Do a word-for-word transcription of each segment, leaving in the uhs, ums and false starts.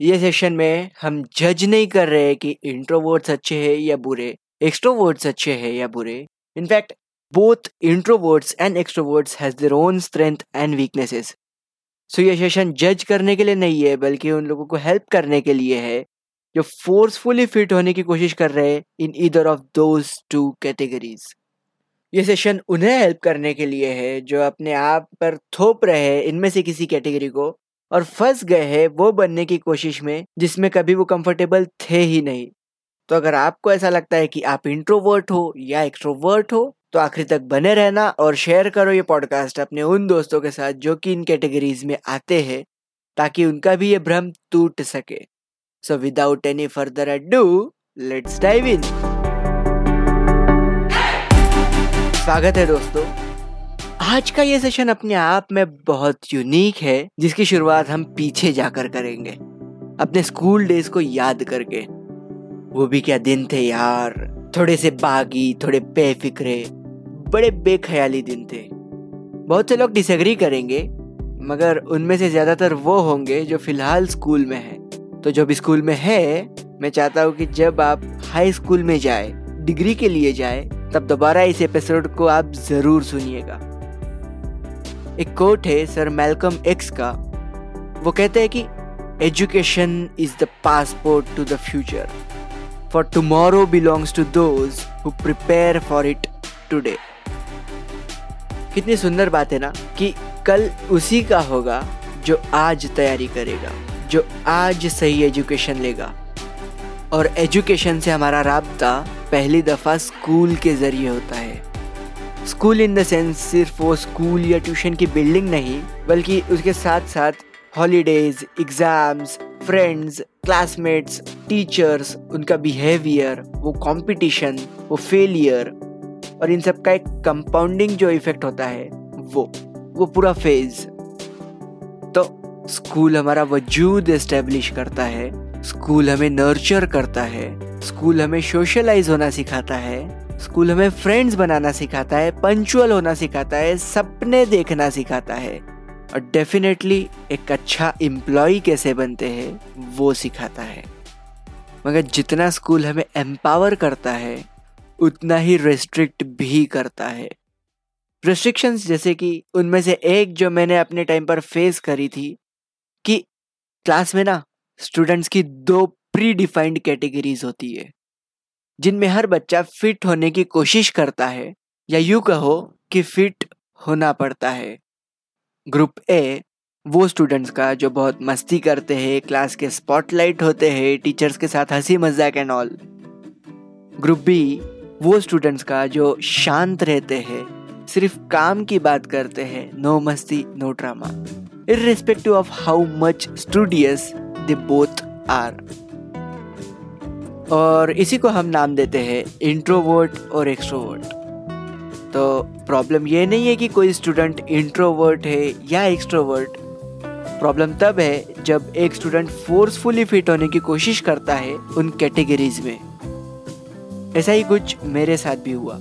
ये सेशन में हम जज नहीं कर रहे कि इंट्रोवर्ट्स अच्छे हैं या बुरे, एक्सट्रोवर्ट्स अच्छे हैं या बुरे। In fact both introverts and extroverts has their own strength and weaknesses. So ये सेशन जज करने के लिए नहीं है, बल्कि उन लोगों को हेल्प करने के लिए है जो फोर्सफुली फिट होने की कोशिश कर रहे हैं in either of those two categories. ये सेशन उन्हें हेल्प करने के लिए है जो अपने आप पर थोप रहे हैं इनमें से किसी कैटेगरी को और फंस गए हैं वो बनने की कोशिश में जिसमें कभी वो कंफर्टेबल थे ही नहीं। तो अगर आपको ऐसा लगता है कि आप इंट्रोवर्ट हो या एक्सट्रोवर्ट हो तो आखिर तक बने रहना और शेयर करो ये पॉडकास्ट अपने उन दोस्तों के साथ जो कि इन कैटेगरीज में आते हैं, ताकि उनका भी ये भ्रम टूट सके। So without any further ado, let's dive in. स्वागत है दोस्तों। आज का ये सेशन अपने आप में बहुत यूनिक है, जिसकी शुरुआत हम पीछे जाकर करेंगे, अपने स्कूल डेज को याद करके। वो भी क्या दिन थे यार, थोड़े से बागी, थोड़े बेफिक्रे, बड़े बेख्याली दिन थे। बहुत से लोग डिसएग्री करेंगे, मगर उनमें से ज़्यादातर वो होंगे जो फिलहाल स्कूल में है। तो जो भी स्कूल में है, मैं चाहता हूँ कि जब आप हाई स्कूल में जाए, डिग्री के लिए जाए, तब दोबारा इस एपिसोड को आप ज़रूर सुनिएगा। एक कोट है सर मैलकम एक्स का, वो कहते हैं कि education is the passport to the future, for tomorrow belongs to those who prepare for it today. कितनी सुंदर बात है ना, कि कल उसी का होगा जो आज तैयारी करेगा, जो आज सही एजुकेशन लेगा। और एजुकेशन से हमारा राब्ता पहली दफ़ा स्कूल के ज़रिए होता है। स्कूल इन द सेंस सिर्फ वो स्कूल या ट्यूशन की बिल्डिंग नहीं, बल्कि उसके साथ साथ holidays, exams, friends, classmates, teachers, उनका बिहेवियर, वो कंपटीशन, वो फेलियर, और इन सब का एक कंपाउंडिंग जो इफ़ेक्ट होता है, वो वो पूरा फेज। तो स्कूल हमारा वजूद एस्टेब्लिश करता है, स्कूल हमें नर्चर करता है, स्कूल हमें सोशलाइज होना सिखाता है, स्कूल हमें फ्रेंड्स बनाना सिखाता है, पंचुअल होना सिखाता है, सपने देखना सिखाता है, और डेफिनेटली एक अच्छा एम्प्लॉई कैसे बनते हैं वो सिखाता है। मगर जितना स्कूल हमें एम्पावर करता है, उतना ही रेस्ट्रिक्ट भी करता है। रेस्ट्रिक्शंस जैसे कि उनमें से एक जो मैंने अपने टाइम पर फेस करी थी, कि क्लास में ना स्टूडेंट्स की दो प्री डिफाइंड कैटेगरीज होती है, जिनमें हर बच्चा फिट होने की कोशिश करता है, या यूँ कहो कि फिट होना पड़ता है। ग्रुप ए वो स्टूडेंट्स का जो बहुत मस्ती करते हैं, क्लास के स्पॉटलाइट होते हैं, टीचर्स के साथ हंसी मजाक एंड ऑल। ग्रुप बी वो स्टूडेंट्स का जो शांत रहते हैं, सिर्फ काम की बात करते हैं, नो मस्ती no drama, irrespective of how much studious they both are. और इसी को हम नाम देते हैं इंट्रोवर्ट और एक्सट्रोवर्ट। तो प्रॉब्लम ये नहीं है कि कोई स्टूडेंट इंट्रोवर्ट है या एक्सट्रोवर्ट, प्रॉब्लम तब है जब एक स्टूडेंट फोर्सफुली फिट होने की कोशिश करता है उन कैटेगरीज में। ऐसा ही कुछ मेरे साथ भी हुआ।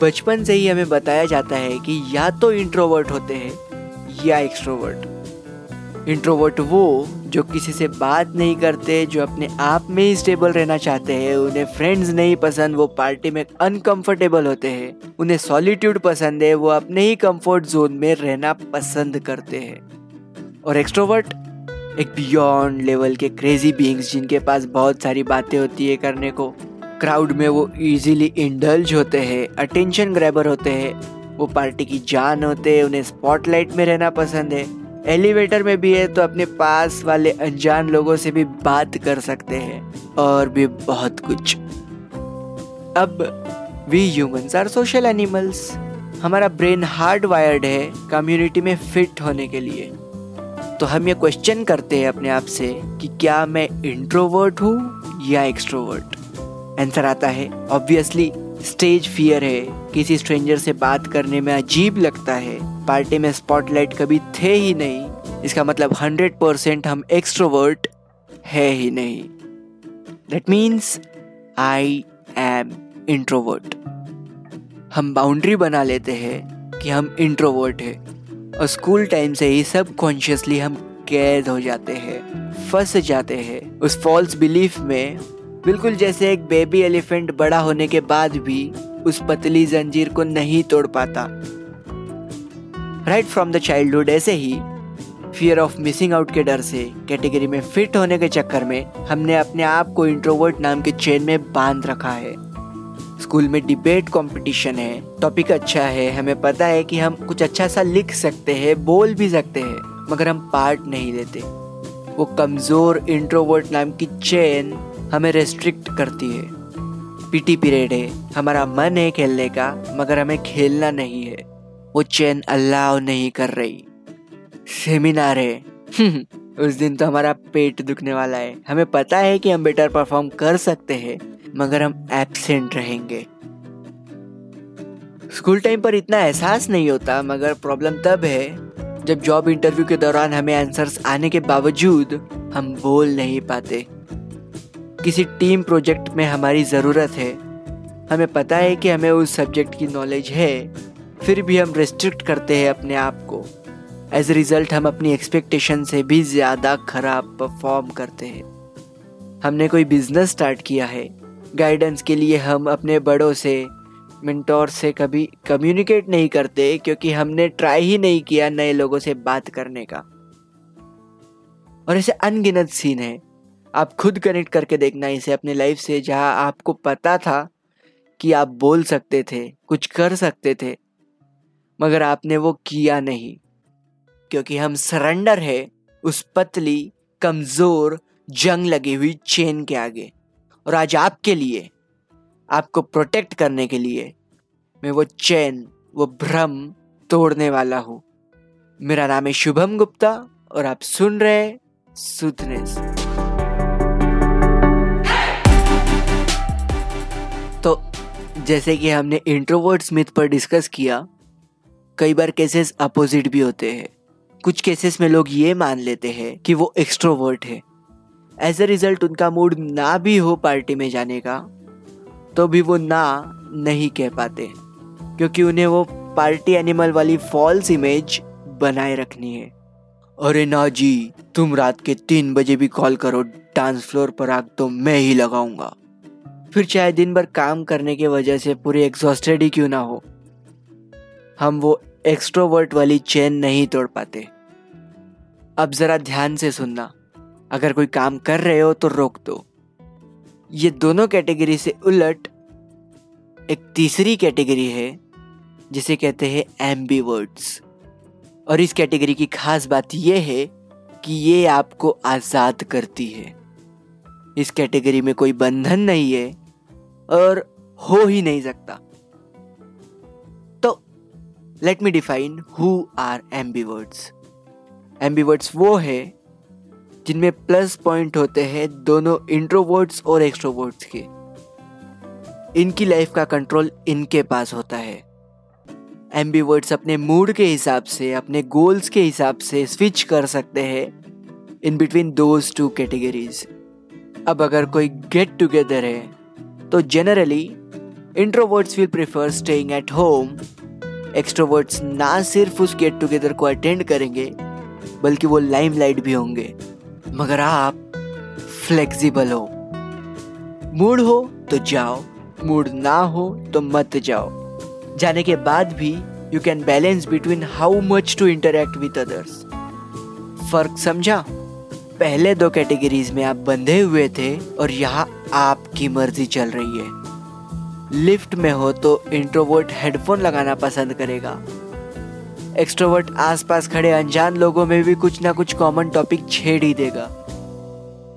बचपन से ही हमें बताया जाता है कि या तो इंट्रोवर्ट होते हैं या एक्सट्रोवर्ट। इंट्रोवर्ट वो जो किसी से बात नहीं करते, जो अपने आप में ही स्टेबल रहना चाहते हैं, उन्हें फ्रेंड्स नहीं पसंद, वो पार्टी में अनकंफर्टेबल होते हैं, उन्हें सॉलिट्यूड पसंद है, वो अपने ही कंफर्ट जोन में रहना पसंद करते हैं। और एक्सट्रोवर्ट एक बियॉन्ड लेवल के क्रेजी बीइंग्स, जिनके पास बहुत सारी बातें होती है करने को, क्राउड में वो ईजिली इंडल्ज होते हैं, अटेंशन ग्रैबर होते हैं, वो पार्टी की जान होते हैं, उन्हें स्पॉटलाइट में रहना पसंद है, एलिवेटर में भी है तो अपने पास वाले अनजान लोगों से भी बात कर सकते हैं, और भी बहुत कुछ। अब we humans are social animals, हमारा ब्रेन हार्ड वायर्ड है कम्युनिटी में फिट होने के लिए। तो हम ये क्वेश्चन करते हैं अपने आप से कि क्या मैं इंट्रोवर्ट हूँ या एक्सट्रोवर्ट। आंसर आता है ऑब्वियसली स्टेज फियर है, किसी स्ट्रेंजर से बात करने में अजीब लगता है, पार्टी में स्पॉटलाइट कभी थे ही नहीं, इसका मतलब हंड्रेड परसेंट हम एक्सट्रोवर्ट है ही नहीं। That means I am introvert. हम बाउंड्री बना लेते हैं कि हम इंट्रोवर्ट है, और स्कूल टाइम से ही सब कॉन्शियसली हम कैद हो जाते हैं, फंस जाते हैं उस फॉल्स बिलीफ में, बिल्कुल जैसे एक बेबी एलिफेंट बड़ा होने के बाद भी उस पतली जंजीर को नहीं तोड़ पाता। राइट फ्रॉम द चाइल्डहुड ऐसे ही फियर ऑफ मिसिंग आउट के डर से, कैटेगरी में फिट होने के चक्कर में हमने अपने आप को इंट्रोवर्ट नाम के चेन में बांध रखा है। स्कूल में डिबेट कंपटीशन है, टॉपिक अच्छा है, हमें पता है कि हम कुछ अच्छा सा लिख सकते हैं, बोल भी सकते हैं, मगर हम पार्ट नहीं लेते। वो कमज़ोर इंट्रोवर्ट नाम की चेन हमें रेस्ट्रिक्ट करती है। पीटी पीरियड है, हमारा मन है खेलने का, मगर हमें खेलना नहीं है, वो चेन अलाउ नहीं कर रही। सेमिनार है, उस दिन तो हमारा पेट दुखने वाला है, हमें पता है कि हम बेटर परफॉर्म कर सकते हैं, मगर हम एब्सेंट रहेंगे। स्कूल टाइम पर इतना एहसास नहीं होता, मगर प्रॉब्लम तब है जब जॉब इंटरव्यू के दौरान हमें आंसर्स आने के बावजूद हम बोल नहीं पाते। किसी टीम प्रोजेक्ट में हमारी ज़रूरत है, हमें पता है कि हमें उस सब्जेक्ट की नॉलेज है, फिर भी हम रेस्ट्रिक्ट करते हैं अपने आप को। एज ए रिज़ल्ट हम अपनी एक्सपेक्टेशन से भी ज़्यादा खराब परफॉर्म करते हैं। हमने कोई बिजनेस स्टार्ट किया है, गाइडेंस के लिए हम अपने बड़ों से, मेंटोर से कभी कम्युनिकेट नहीं करते, क्योंकि हमने ट्राई ही नहीं किया नए लोगों से बात करने का। और ऐसे अनगिनत सीन है, आप खुद कनेक्ट करके देखना इसे अपने लाइफ से, जहां आपको पता था कि आप बोल सकते थे, कुछ कर सकते थे, मगर आपने वो किया नहीं, क्योंकि हम सरेंडर है उस पतली कमज़ोर जंग लगी हुई चेन के आगे। और आज आपके लिए, आपको प्रोटेक्ट करने के लिए मैं वो चैन, वो भ्रम तोड़ने वाला हूँ। मेरा नाम है शुभम गुप्ता और आप सुन रहे हैं सुथनेस। तो जैसे कि हमने इंट्रोवर्ट्स मिथ पर डिस्कस किया, कई बार केसेस अपोजिट भी होते हैं। कुछ केसेस में लोग ये मान लेते हैं कि वो एक्सट्रोवर्ट है, एज ए रिजल्ट उनका मूड ना भी हो पार्टी में जाने का, तो भी वो ना नहीं कह पाते, क्योंकि उन्हें वो पार्टी एनिमल वाली फॉल्स इमेज बनाए रखनी है। अरे ना जी, तुम रात के तीन बजे भी कॉल करो, डांस फ्लोर पर आग तो मैं ही लगाऊंगा। फिर चाहे दिन भर काम करने की वजह से पूरी एग्जॉस्टेड ही क्यों ना हो, हम वो एक्सट्रोवर्ट वाली चेन नहीं तोड़ पाते। अब ज़रा ध्यान से सुनना, अगर कोई काम कर रहे हो तो रोक दो। ये दोनों कैटेगरी से उलट एक तीसरी कैटेगरी है जिसे कहते हैं एम्बीवर्ट्स, और इस कैटेगरी की खास बात यह है कि ये आपको आज़ाद करती है। इस कैटेगरी में कोई बंधन नहीं है और हो ही नहीं सकता। तो let me define who are ambiverts. Ambiverts वो है जिनमें प्लस पॉइंट होते हैं दोनों इंट्रोवर्ट्स और एक्सट्रोवर्ट्स के। इनकी लाइफ का कंट्रोल इनके पास होता है। एम्बीवर्ट्स अपने मूड के हिसाब से, अपने गोल्स के हिसाब से स्विच कर सकते हैं in between those two categories. अब अगर कोई गेट टुगेदर है तो generally introverts will prefer staying at home. Extroverts ना सिर्फ उस गेट टुगेदर को अटेंड करेंगे, बल्कि वो लाइमलाइट भी होंगे, मगर आप फ्लेक्सिबल हो। मूड हो तो जाओ, मूड ना हो तो मत जाओ। जाने के बाद भी you can balance between how much to interact with others. फर्क समझा? पहले दो कैटेगरीज में आप बंधे हुए थे और यहाँ आपकी मर्जी चल रही है। लिफ्ट में हो तो इंट्रोवर्ट हेडफोन लगाना पसंद करेगा, एक्सट्रोवर्ट आसपास खड़े अनजान लोगों में भी कुछ ना कुछ कॉमन टॉपिक छेड़ ही देगा।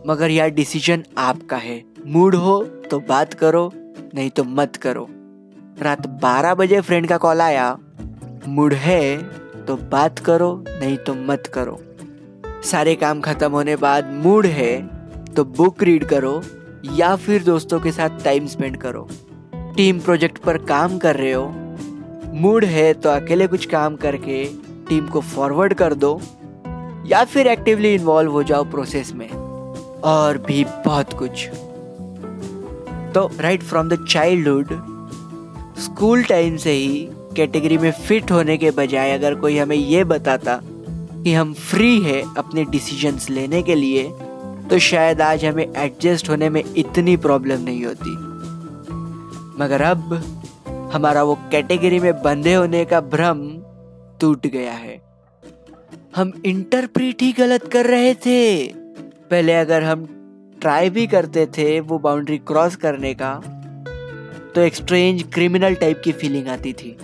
मगर यह डिसीजन आपका है, मूड हो तो बात करो, नहीं तो मत करो। रात बारह बजे फ्रेंड का कॉल आया, मूड है तो बात करो, नहीं तो मत करो। सारे काम खत्म होने बाद मूड है तो बुक रीड करो या फिर दोस्तों के साथ टाइम स्पेंड करो। टीम प्रोजेक्ट पर काम कर रहे हो, मूड है तो अकेले कुछ काम करके टीम को फॉरवर्ड कर दो या फिर एक्टिवली इन्वॉल्व हो जाओ प्रोसेस में, और भी बहुत कुछ। तो right from the childhood, school time से ही कैटेगरी में फिट होने के बजाय अगर कोई हमें ये बताता कि हम फ्री है अपने डिसीजंस लेने के लिए, तो शायद आज हमें एडजस्ट होने में इतनी प्रॉब्लम नहीं होती। मगर अब हमारा वो कैटेगरी में बंधे होने का भ्रम टूट गया है। हम इंटरप्रीट ही गलत कर रहे थे। पहले अगर हम ट्राई भी करते थे वो बाउंड्री क्रॉस करने का, तो एक स्ट्रेंज क्रिमिनल टाइप की फीलिंग आती थी।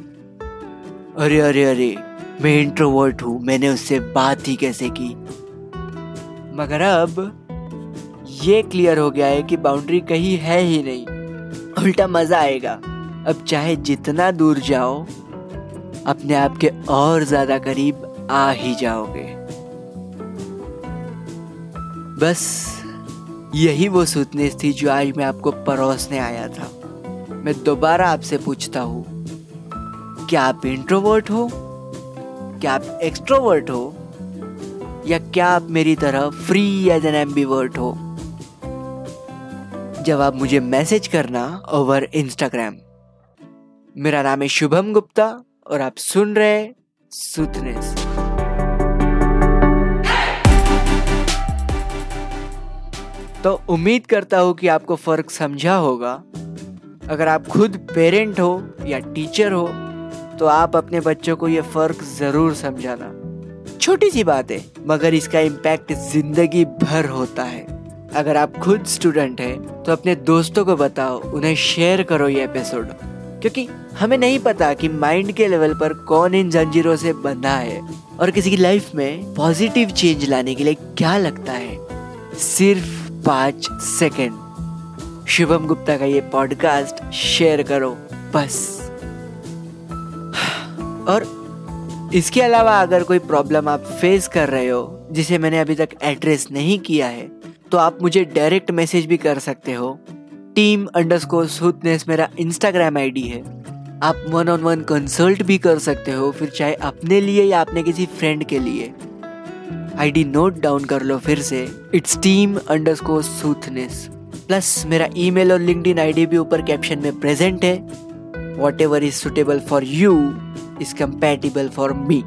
अरे अरे अरे मैं इंट्रोवर्ट हूँ, मैंने उससे बात ही कैसे की। मगर अब ये क्लियर हो गया है कि बाउंड्री कहीं है ही नहीं, उल्टा मज़ा आएगा। अब चाहे जितना दूर जाओ, अपने आप के और ज़्यादा करीब आ ही जाओगे। बस यही वो सुतनेस थी जो आज मैं आपको परोसने आया था। मैं दोबारा आपसे पूछता हूँ, क्या आप इंट्रोवर्ट हो, क्या आप एक्सट्रोवर्ट हो, या क्या आप मेरी तरह फ्री एज एन एम्बीवर्ट हो? जब आप मुझे मैसेज करना ओवर इंस्टाग्राम। मेरा नाम है शुभम गुप्ता और आप सुन रहे हैं सुथनेस। तो उम्मीद करता हूँ कि आपको फर्क समझा होगा। अगर आप खुद पेरेंट हो या टीचर हो, तो आप अपने बच्चों को ये फर्क जरूर समझाना। छोटी सी बात है, मगर इसका इम्पैक्ट जिंदगी भर होता है। अगर आप खुद स्टूडेंट हैं, तो अपने दोस्तों को बताओ, उन्हें शेयर करो ये एपिसोड, क्योंकि हमें नहीं पता कि माइंड के लेवल पर कौन इन जंजीरों से बंधा है और किसी की लाइफ में पॉजिटिव चेंज लाने के लिए क्या लगता है, सिर्फ पाँच सेकेंड। शुभम गुप्ता का ये पॉडकास्ट शेयर करो बस। और इसके अलावा अगर कोई प्रॉब्लम आप फेस कर रहे हो जिसे मैंने अभी तक एड्रेस नहीं किया है, तो आप मुझे डायरेक्ट मैसेज भी कर सकते हो। टीम अंडरस्कोर सूथनेस मेरा इंस्टाग्राम आईडी है। आप वन ऑन वन कंसल्ट भी कर सकते हो, फिर चाहे अपने लिए या अपने किसी फ्रेंड के लिए। आईडी नोट डाउन कर लो फिर से, it's team underscore soothness. Plus मेरा ईमेल और लिंक्डइन आईडी भी ऊपर कैप्शन में प्रेजेंट है। Whatever is suitable for you is compatible for me.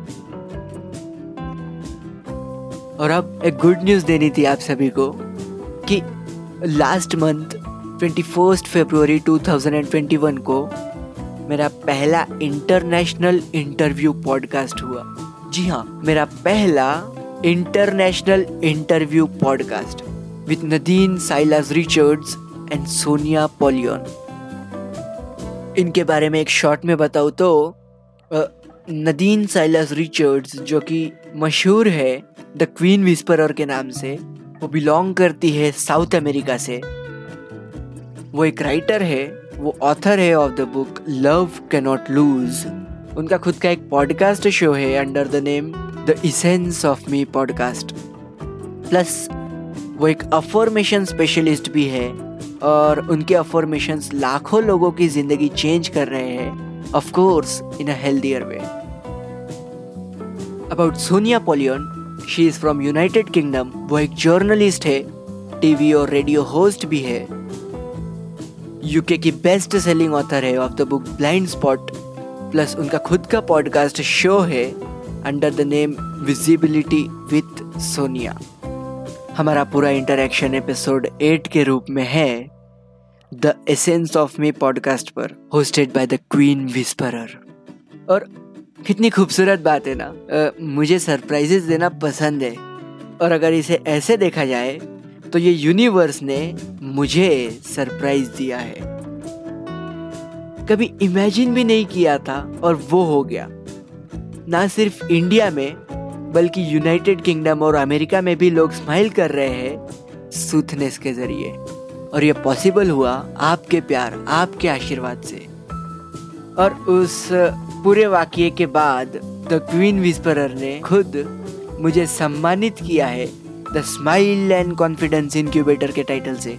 और अब एक गुड न्यूज़ देनी थी आप सभी को कि लास्ट मंथ इक्कीस फरवरी दो हज़ार इक्कीस को मेरा पहला इंटरनेशनल इंटरव्यू पॉडकास्ट हुआ। जी हाँ, मेरा पहला international interview podcast with Nadine साइलाज Richards and Sonia पोलियन। इनके बारे में एक शॉर्ट में बताऊँ तो नदीन साइलाज रिचर्ड्स, जो कि मशहूर है द क्वीन विस्परर के नाम से, वो बिलोंग करती है साउथ अमेरिका से। वो एक राइटर है, वो ऑथर है of the book love can not lose. उनका खुद का एक पॉडकास्ट शो है under the name the essence of me podcast. Plus वो एक अफॉर्मेशन स्पेशलिस्ट भी है और उनके अफॉर्मेशंस लाखों लोगों की जिंदगी चेंज कर रहे हैं, of course in a healthier way. About Sonia पोलियन, she is from United Kingdom. वो एक जर्नलिस्ट है, टीवी और रेडियो होस्ट भी है। यूके की बेस्ट सेलिंग ऑथर है of the book blind spot. Plus उनका खुद का पॉडकास्ट शो है under the name visibility with Sonia. हमारा पूरा इंटरेक्शन एपिसोड एट के रूप में है the essence of me podcast पर, hosted by the queen whisperer. और कितनी खूबसूरत बात है ना, आ, मुझे सरप्राइजेस देना पसंद है। और अगर इसे ऐसे देखा जाए तो ये यूनिवर्स ने मुझे सरप्राइज दिया है। कभी इमेजिन भी नहीं किया था और वो हो गया। ना सिर्फ इंडिया में बल्कि यूनाइटेड किंगडम और अमेरिका में भी लोग स्माइल कर रहे हैं सूथनेस के जरिए, और ये पॉसिबल हुआ आपके प्यार, आपके आशीर्वाद से। और उस पूरे वाक्ये के बाद द क्वीन विस्परर ने खुद मुझे सम्मानित किया है the smile and confidence incubator के टाइटल से।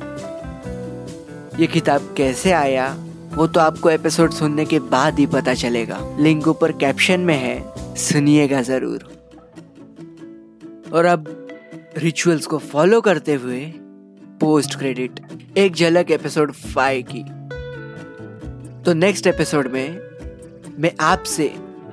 ये खिताब कैसे आया वो तो आपको एपिसोड सुनने के बाद ही पता चलेगा। लिंक ऊपर कैप्शन में है, सुनिएगा ज़रूर। और अब रिचुअल्स को फॉलो करते हुए पोस्ट क्रेडिट, एक झलक एपिसोड फाइव की। तो नेक्स्ट एपिसोड में मैं आपसे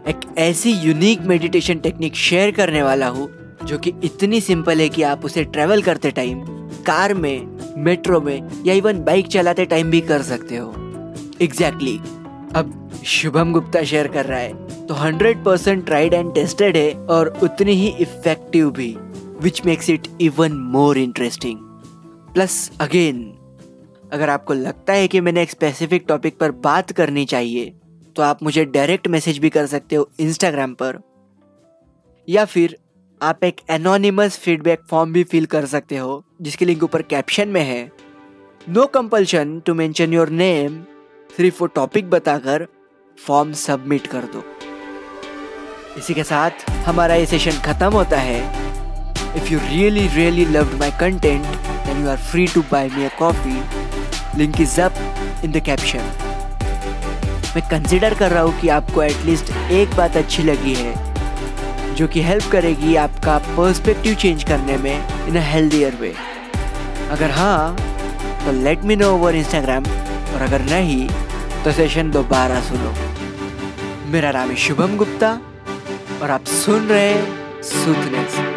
एक ऐसी यूनिक मेडिटेशन टेक्निक शेयर करने वाला हूँ जो कि इतनी सिंपल है कि आप उसे ट्रैवल करते टाइम, कार में, मेट्रो में या इवन बाइक चलाते टाइम भी कर सकते हो। Exactly exactly. अब शुभम गुप्ता शेयर कर रहा है तो hundred percent tried and tested है और उतनी ही इफेक्टिव भी, which makes it even more interesting. Plus again, अगर आपको लगता है कि मैंने एक स्पेसिफिक टॉपिक पर बात करनी चाहिए तो आप मुझे डायरेक्ट मैसेज भी कर सकते हो इंस्टाग्राम पर, या फिर आप एक एनोनिमस फीडबैक फॉर्म भी फिल कर सकते हो जिसकी लिंक ऊपर कैप्शन में है। No compulsion to mention your name, सिर्फ वो टॉपिक बताकर फॉर्म सबमिट कर दो। इसी के साथ हमारा ये सेशन खत्म होता है। If you really really loved my content then you are free to buy me a coffee, link is up in the caption. मैं कंसिडर कर रहा हूँ कि आपको एटलीस्ट एक बात अच्छी लगी है जो कि हेल्प करेगी आपका पर्सपेक्टिव चेंज करने में इन अ हेल्दियर वे। अगर हाँ तो let me know over Instagram, और अगर नहीं तो सेशन दोबारा सुनो। मेरा नाम है शुभम गुप्ता और आप सुन रहे सुथनेस।